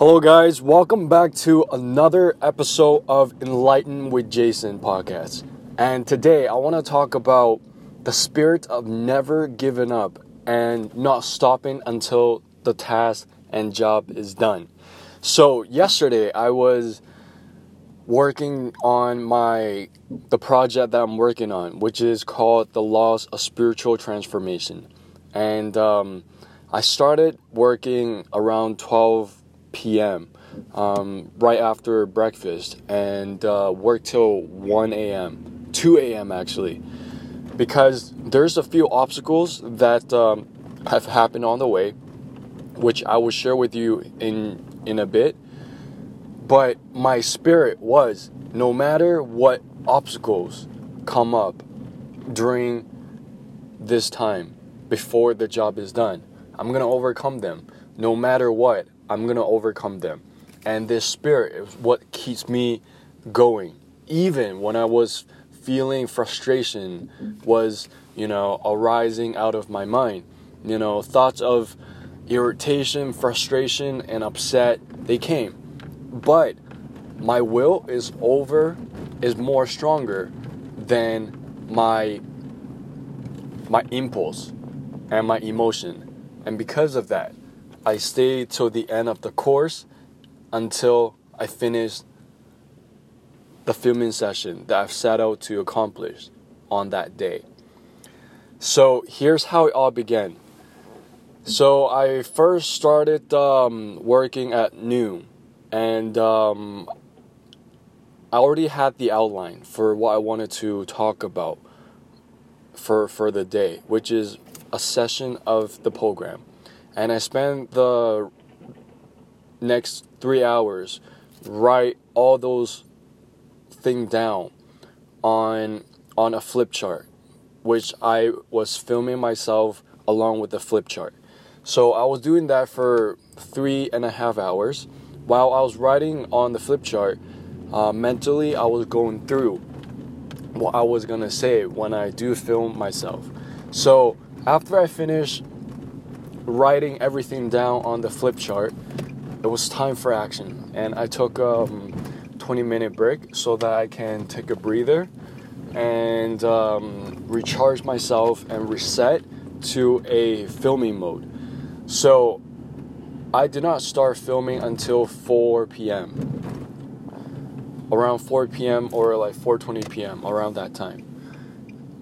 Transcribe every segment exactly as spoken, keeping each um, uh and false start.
Hello guys, welcome back to another episode of Enlighten with Jason Podcast. And today I want to talk about the spirit of never giving up and not stopping until the task and job is done. So yesterday I was working on my the project that I'm working on, which is called The Laws of Spiritual Transformation. And um, I started working around twelve p.m. Um, right after breakfast and uh, work till one a.m. two a.m. actually, because there's a few obstacles that um, have happened on the way, which I will share with you in in a bit. But my spirit was, no matter what obstacles come up during this time before the job is done, I'm gonna overcome them. No matter what, I'm going to overcome them. And this spirit is what keeps me going. Even when I was feeling frustration was, you know, arising out of my mind. You know, thoughts of irritation, frustration, and upset, they came. But my will is over, is more stronger than my, my impulse and my emotion. And because of that, I stay till the end of the course until I finish the filming session that I've set out to accomplish on that day. So here's how it all began. So I first started um, working at noon, and um, I already had the outline for what I wanted to talk about for, for the day, which is a session of the program. And I spent the next three hours write all those things down on on a flip chart, which I was filming myself along with the flip chart. So I was doing that for three and a half hours. While I was writing on the flip chart, uh, mentally I was going through what I was gonna say when I do film myself. So after I finished writing everything down on the flip chart, it was time for action, and I took a um, twenty minute break so that I can take a breather and um, recharge myself and reset to a filming mode. So I did not start filming until four p.m. around four p.m. or like four twenty p.m. around that time.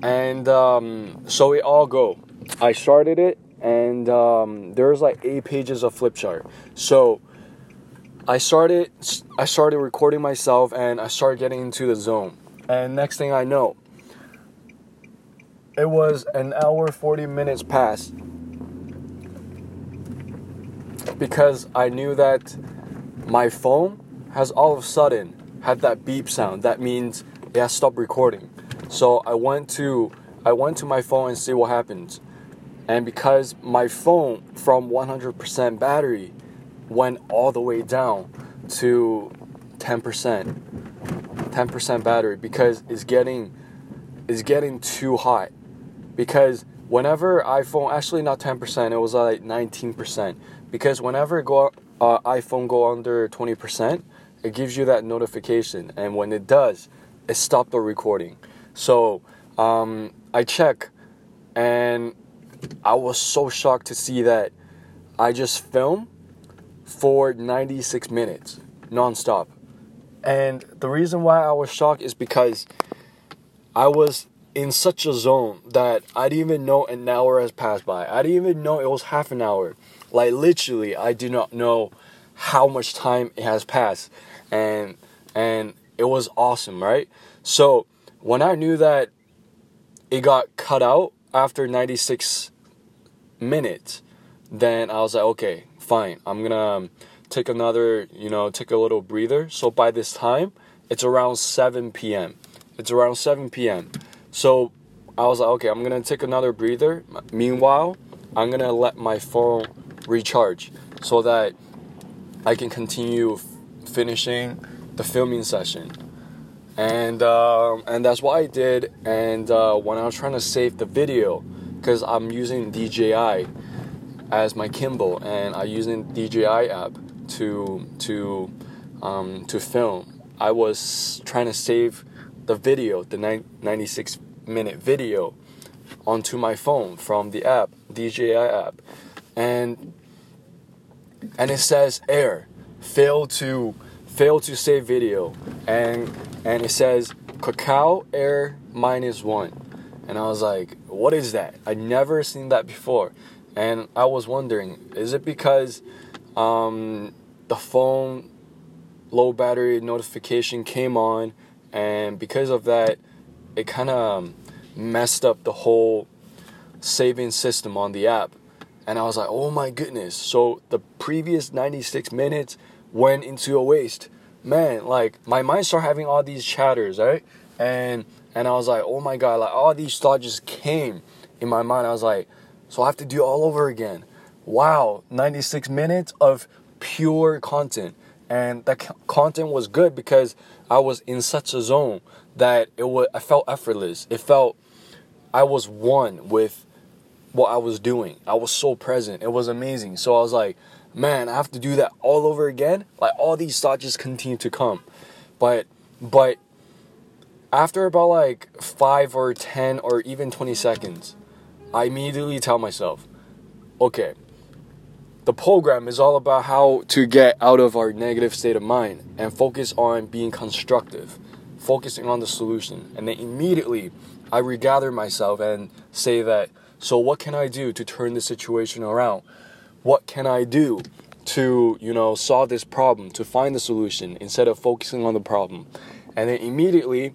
And um, so it all go. I started it. And um, there's like eight pages of flip chart. So I started, I started recording myself, and I started getting into the zone. And next thing I know, it was an hour forty minutes past, because I knew that my phone has all of a sudden had that beep sound. That means it has stopped recording. So I went to I went to my phone and see what happens. And because my phone from one hundred percent battery went all the way down to ten percent battery, because it's getting it's getting too hot. Because whenever iPhone, actually not ten percent, it was like nineteen percent. Because whenever go uh, iPhone go under twenty percent, it gives you that notification. And when it does, it stopped the recording. So um, I check, and I was so shocked to see that I just filmed for ninety-six minutes nonstop. And the reason why I was shocked is because I was in such a zone that I didn't even know an hour has passed by. I didn't even know it was half an hour. Like literally, I did not know how much time it has passed. And and it was awesome, right? So when I knew that it got cut out after ninety-six minutes, then I was like, okay, fine, I'm gonna um, take another, you know, take a little breather. So by this time, it's around seven p.m. It's around seven p.m. So I was like, okay, I'm gonna take another breather. Meanwhile, I'm gonna let my phone recharge so that I can continue f- finishing the filming session. And um, and that's what I did. And uh, when I was trying to save the video, because I'm using D J I, as my Kimball, and I used the D J I app to to um, to film. I was trying to save the video, the ninety-six minute video, onto my phone from the app, D J I app, and and it says error, fail to fail to save video, and and it says Kakao error minus one, and I was like, what is that? I never seen that before, and I was wondering, is it because um, the phone low battery notification came on, and because of that, it kind of um, messed up the whole saving system on the app. And I was like, oh my goodness, so the previous ninety-six minutes went into a waste. Man, like, my mind started having all these chatters, right? And and I was like, oh my God, like, all these thoughts just came in my mind. I was like, so I have to do it all over again. Wow, ninety-six minutes of pure content. And that c- content was good because I was in such a zone that it was, I felt effortless. It felt I was one with what I was doing. I was so present. It was amazing. So I was like, man, I have to do that all over again. Like, all these thoughts just continue to come. But but after about like five or ten or even twenty seconds, I immediately tell myself, okay, the program is all about how to get out of our negative state of mind and focus on being constructive, focusing on the solution. And then immediately I regather myself and say that, so what can I do to turn the situation around? What can I do to, you know, solve this problem, to find the solution instead of focusing on the problem? And then immediately,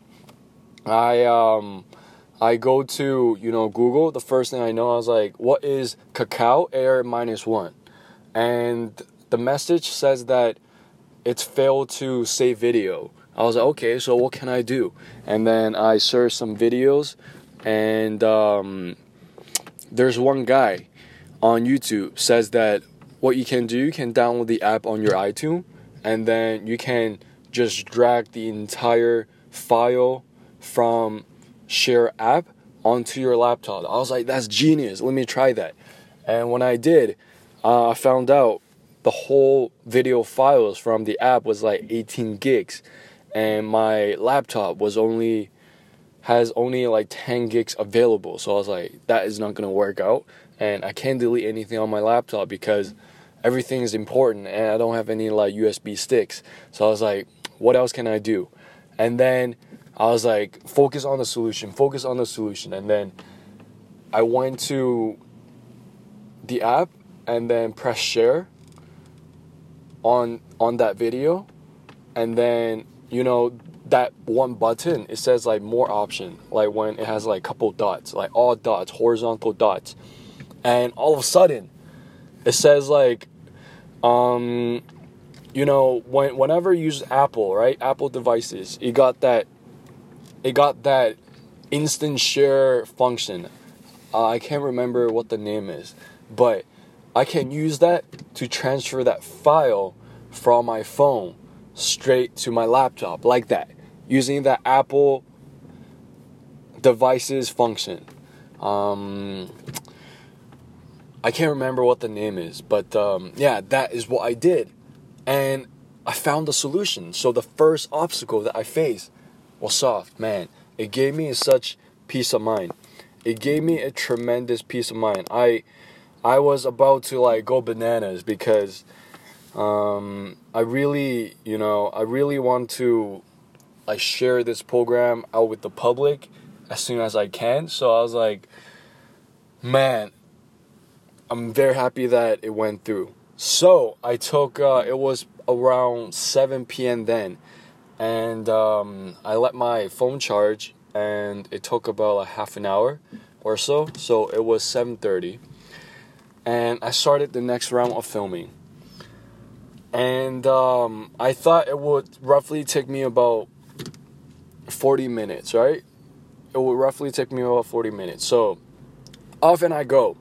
I um, I go to, you know, Google. The first thing I know, I was like, what is Kakao error minus one? And the message says that it's failed to save video. I was like, okay, so what can I do? And then I searched some videos, and um, there's one guy on YouTube says that what you can do, you can download the app on your iTunes, and then you can just drag the entire file from Share app onto your laptop. I was like, that's genius. Let me try that. And when I did, uh, I found out the whole video files from the app was like eighteen gigs, and my laptop was only has only like ten gigs available. So I was like, that is not gonna work out. And I can't delete anything on my laptop because everything is important, and I don't have any like U S B sticks. So I was like, what else can I do? And then I was like, focus on the solution, focus on the solution. And then I went to the app and then press share on on that video. And then, you know, that one button, it says like more option, like when it has like a couple dots, like all dots, horizontal dots. And all of a sudden, it says like, um, you know, when whenever you use Apple, right? Apple devices, it got that, it got that instant share function. Uh, I can't remember what the name is, but I can use that to transfer that file from my phone straight to my laptop, like that, using the Apple devices function. Um... I can't remember what the name is, but um, yeah, that is what I did. And I found the solution. So the first obstacle that I faced was soft, man. It gave me such peace of mind. It gave me a tremendous peace of mind. I I was about to like go bananas because um, I really, you know, I really want to like share this program out with the public as soon as I can. So I was like, man, I'm very happy that it went through. So I took, uh, it was around seven p.m. then. And um, I let my phone charge. And it took about a half an hour or so. So it was seven thirty. And I started the next round of filming. And um, I thought it would roughly take me about forty minutes, right? It would roughly take me about forty minutes. So off and I go.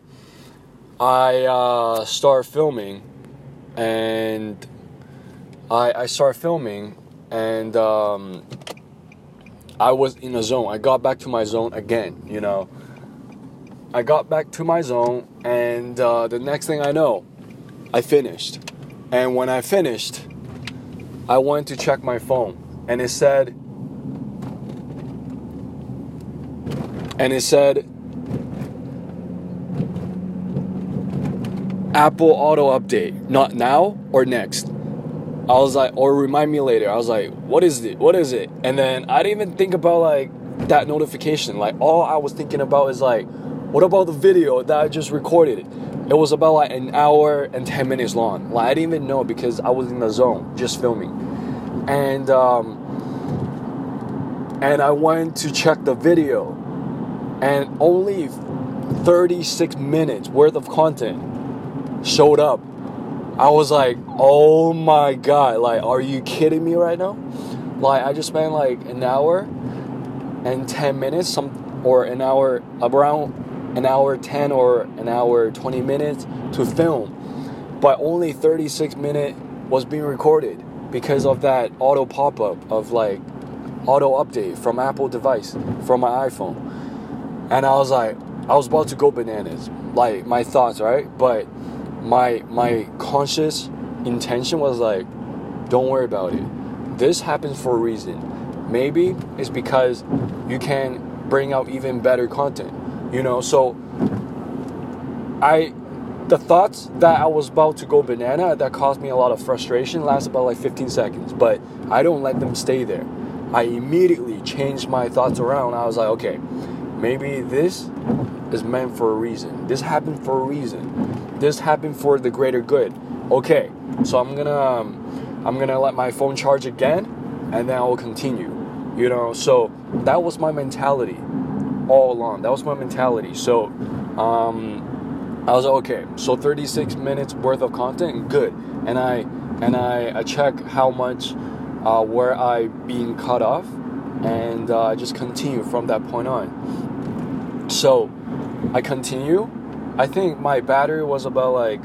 I uh, start filming, and I, I start filming, and um, I was in a zone. I got back to my zone again, you know. I got back to my zone, and uh, the next thing I know, I finished. And when I finished, I went to check my phone, and it said, and it said, Apple Auto Update, not now or next. I was like, or remind me later. I was like, what is it? What is it? And then I didn't even think about like that notification. Like all I was thinking about is like, what about the video that I just recorded? It was about like an hour and ten minutes long. Like I didn't even know because I was in the zone just filming. And um, and I went to check the video, and only thirty-six minutes worth of content showed up. I was like, oh my God, like, are you kidding me right now? Like, I just spent like an hour and ten minutes, some or an hour, around an hour ten or an hour twenty minutes to film. But only thirty-six minutes was being recorded because of that auto pop-up of like auto update from Apple device, from my iPhone. And I was like, I was about to go bananas, like my thoughts, right? But My my conscious intention was like, don't worry about it. This happens for a reason. Maybe it's because you can bring out even better content, you know? So I, the thoughts that I was about to go banana that caused me a lot of frustration lasted about like fifteen seconds, but I don't let them stay there. I immediately changed my thoughts around. I was like, okay, maybe this is meant for a reason. This happened for a reason. This happened for the greater good. Okay, so I'm gonna um, I'm gonna let my phone charge again, and then I'll continue. You know, so that was my mentality all along. That was my mentality. So um, I was like, okay, so thirty-six minutes worth of content, good. And I and I, I check how much uh, where I being cut off, and uh, just continue from that point on. So I continue. I think my battery was about like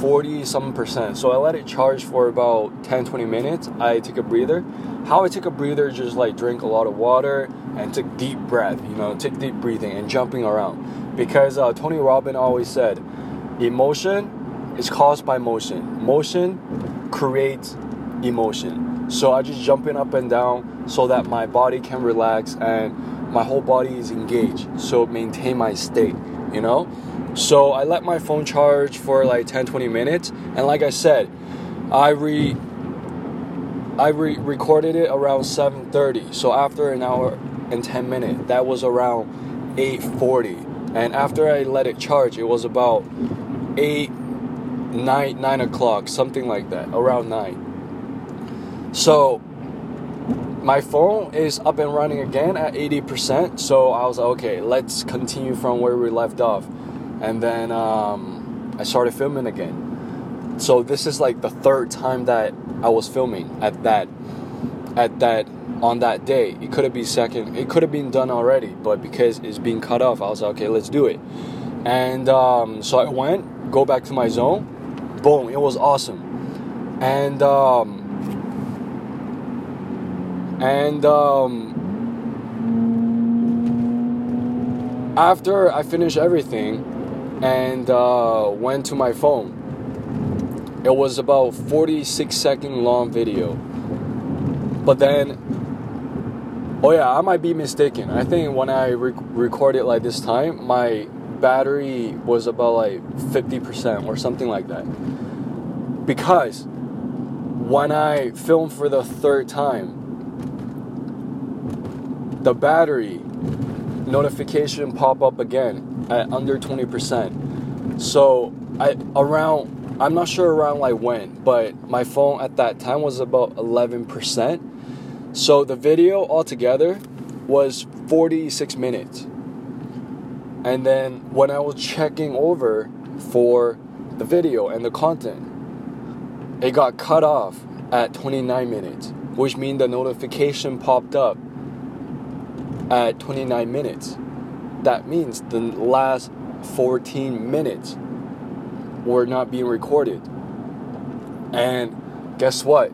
forty some percent. So I let it charge for about ten, twenty minutes. I took a breather. How I took a breather is just like drink a lot of water and take deep breath, you know, take deep breathing and jumping around. Because uh, Tony Robbins always said, emotion is caused by motion. Motion creates emotion. So I just jumping up and down so that my body can relax and my whole body is engaged. So maintain my state. You know, so I let my phone charge for like ten, twenty minutes. And like I said, I re I re- recorded it around seven thirty. So after an hour and ten minutes, that was around eight forty. And after I let it charge, it was about eight, nine, nine o'clock, something like that, around nine. So my phone is up and running again at eighty percent. So I was like, okay, let's continue from where we left off. And then um, I started filming again. So this is like the third time that I was filming at that, at that, on that day. It could have been second. It could have been done already, but because it's being cut off, I was like, okay, let's do it. And um, so I went, go back to my zone. Boom. It was awesome. And, um, And um, after I finished everything and uh, went to my phone, it was about forty-six second long video. But then, oh yeah, I might be mistaken. I think when I rec- recorded like this time, my battery was about like fifty percent or something like that. Because when I filmed for the third time, the battery notification pop up again at under twenty percent. So I around, I'm not sure around like when, but my phone at that time was about eleven percent. So the video altogether was forty-six minutes. And then when I was checking over for the video and the content, it got cut off at twenty-nine minutes, which means the notification popped up at twenty-nine minutes. That means the last fourteen minutes were not being recorded. And guess what?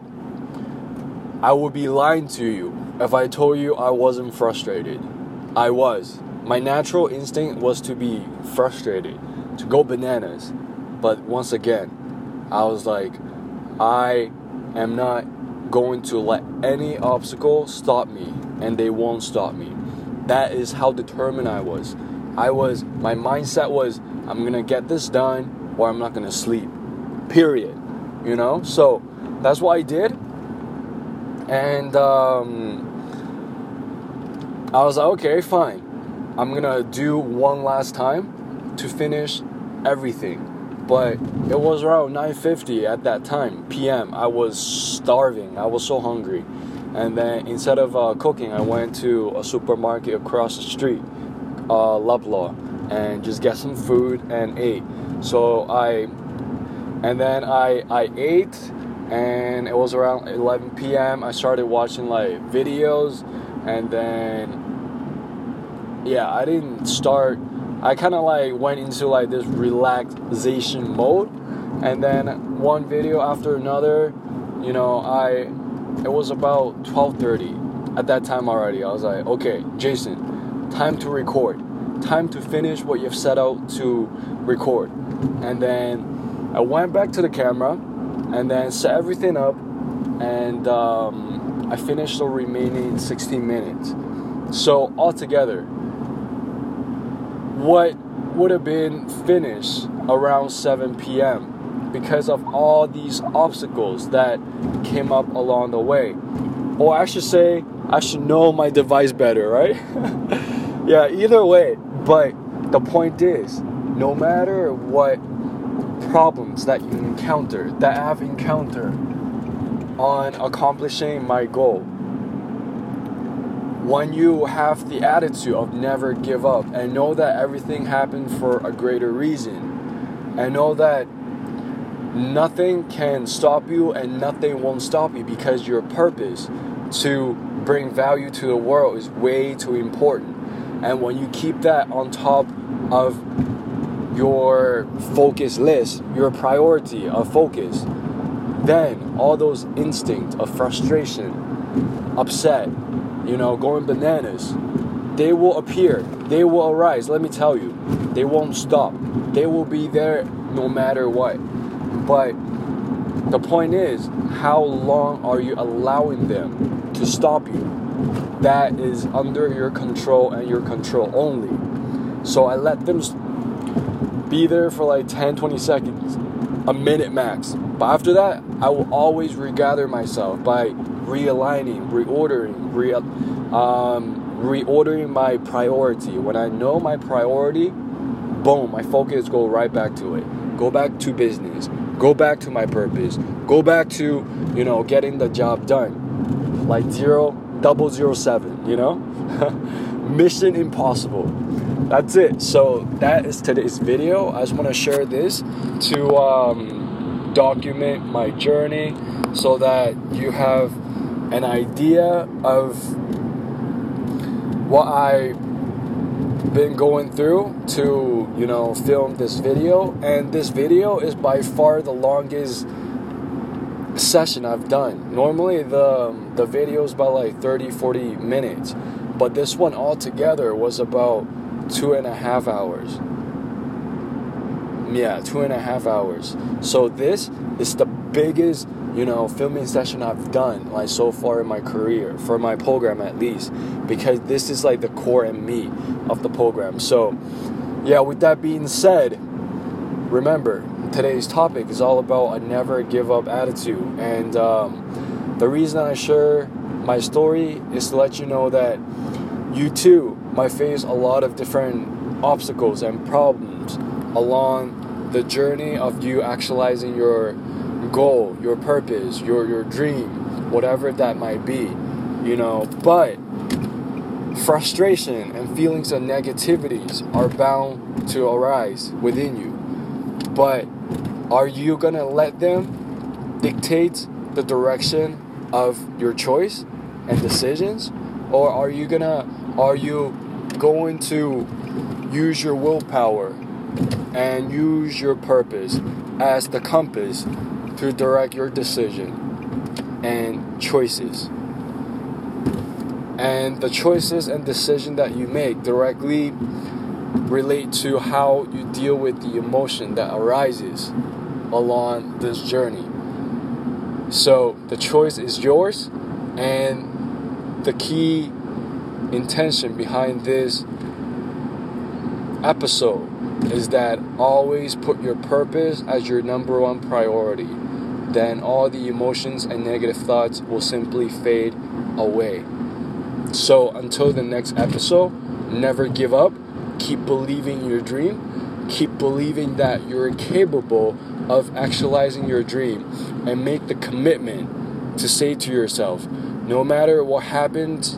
I would be lying to you if I told you I wasn't frustrated. I was. my natural instinct was to be frustrated, to go bananas. But once again, I was like, I am not going to let any obstacle stop me, and they won't stop me. That is how determined I was. I was, my mindset was, I'm going to get this done or I'm not going to sleep, period. You know, so that's what I did. And um, I was like, okay, fine. I'm going to do one last time to finish everything. But it was around nine fifty at that time, P M I was starving. I was so hungry. And then instead of uh, cooking, I went to a supermarket across the street, uh, Loblaw, and just get some food and ate. So I, and then I, I ate, and it was around eleven P M I started watching like videos, and then, yeah, I didn't start. I kind of like went into like this relaxation mode, and then one video after another, you know, I, it was about twelve thirty at that time already. I was like, okay, Jason, time to record, time to finish what you've set out to record. And then I went back to the camera and then set everything up, and um, I finished the remaining sixteen minutes. So altogether, what would have been finished around seven P M because of all these obstacles that came up along the way. Or I should say, I should know my device better, right? Yeah, either way. But the point is, no matter what problems that you encounter, that I've encountered on accomplishing my goal, when you have the attitude of never give up and know that everything happened for a greater reason, and know that nothing can stop you and nothing won't stop you, because your purpose to bring value to the world is way too important. And when you keep that on top of your focus list, your priority of focus, then all those instincts of frustration, upset, you know, going bananas, they will appear, they will arise. Let me tell you, they won't stop. They will be there no matter what. But the point is, how long are you allowing them to stop you? That is under your control and your control only. So I let them be there for like ten, twenty seconds, a minute max. But after that, I will always regather myself by realigning, reordering, re- um, reordering my priority. When I know my priority, boom, my focus go right back to it. Go back to business. Go back to my purpose. Go back to, you know, getting the job done. Like zero, double zero seven, you know? Mission impossible. That's it. So that is today's video. I just want to share this to um, document my journey so that you have an idea of what I've been going through to, you know, film this video. And this video is by far the longest session I've done. Normally the the video is about like thirty, forty minutes, but this one altogether was about two and a half hours. Yeah, two and a half hours. So this is the biggest, you know, filming session I've done, like, so far in my career, for my program at least, because this is, like, the core and meat of the program. So, yeah, with that being said, remember, today's topic is all about a never give up attitude. And um, the reason I share my story is to let you know that you, too, might face a lot of different obstacles and problems along the journey of you actualizing your goal, your purpose, your your dream, whatever that might be, you know. But frustration and feelings of negativities are bound to arise within you. But are you gonna let them dictate the direction of your choice and decisions? Or are you gonna are you going to use your willpower and use your purpose as the compass to direct your decision and choices? and the choices and decision that you make directly relate to how you deal with the emotion that arises along this journey. So the choice is yours, and the key intention behind this episode is that always put your purpose as your number one priority. Then all the emotions and negative thoughts will simply fade away. So until the next episode, never give up. Keep believing your dream. Keep believing that you're capable of actualizing your dream, and make the commitment to say to yourself, no matter what happens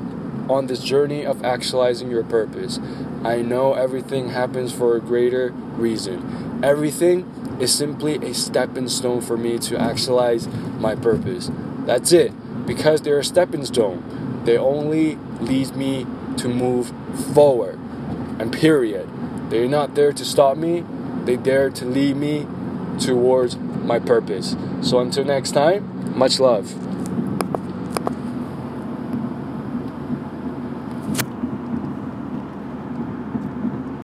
on this journey of actualizing your purpose, I know everything happens for a greater reason. Everything is simply a stepping stone for me to actualize my purpose. That's it. Because they're a stepping stone, they only lead me to move forward. And period. They're not there to stop me. They're there to lead me towards my purpose. So until next time, much love.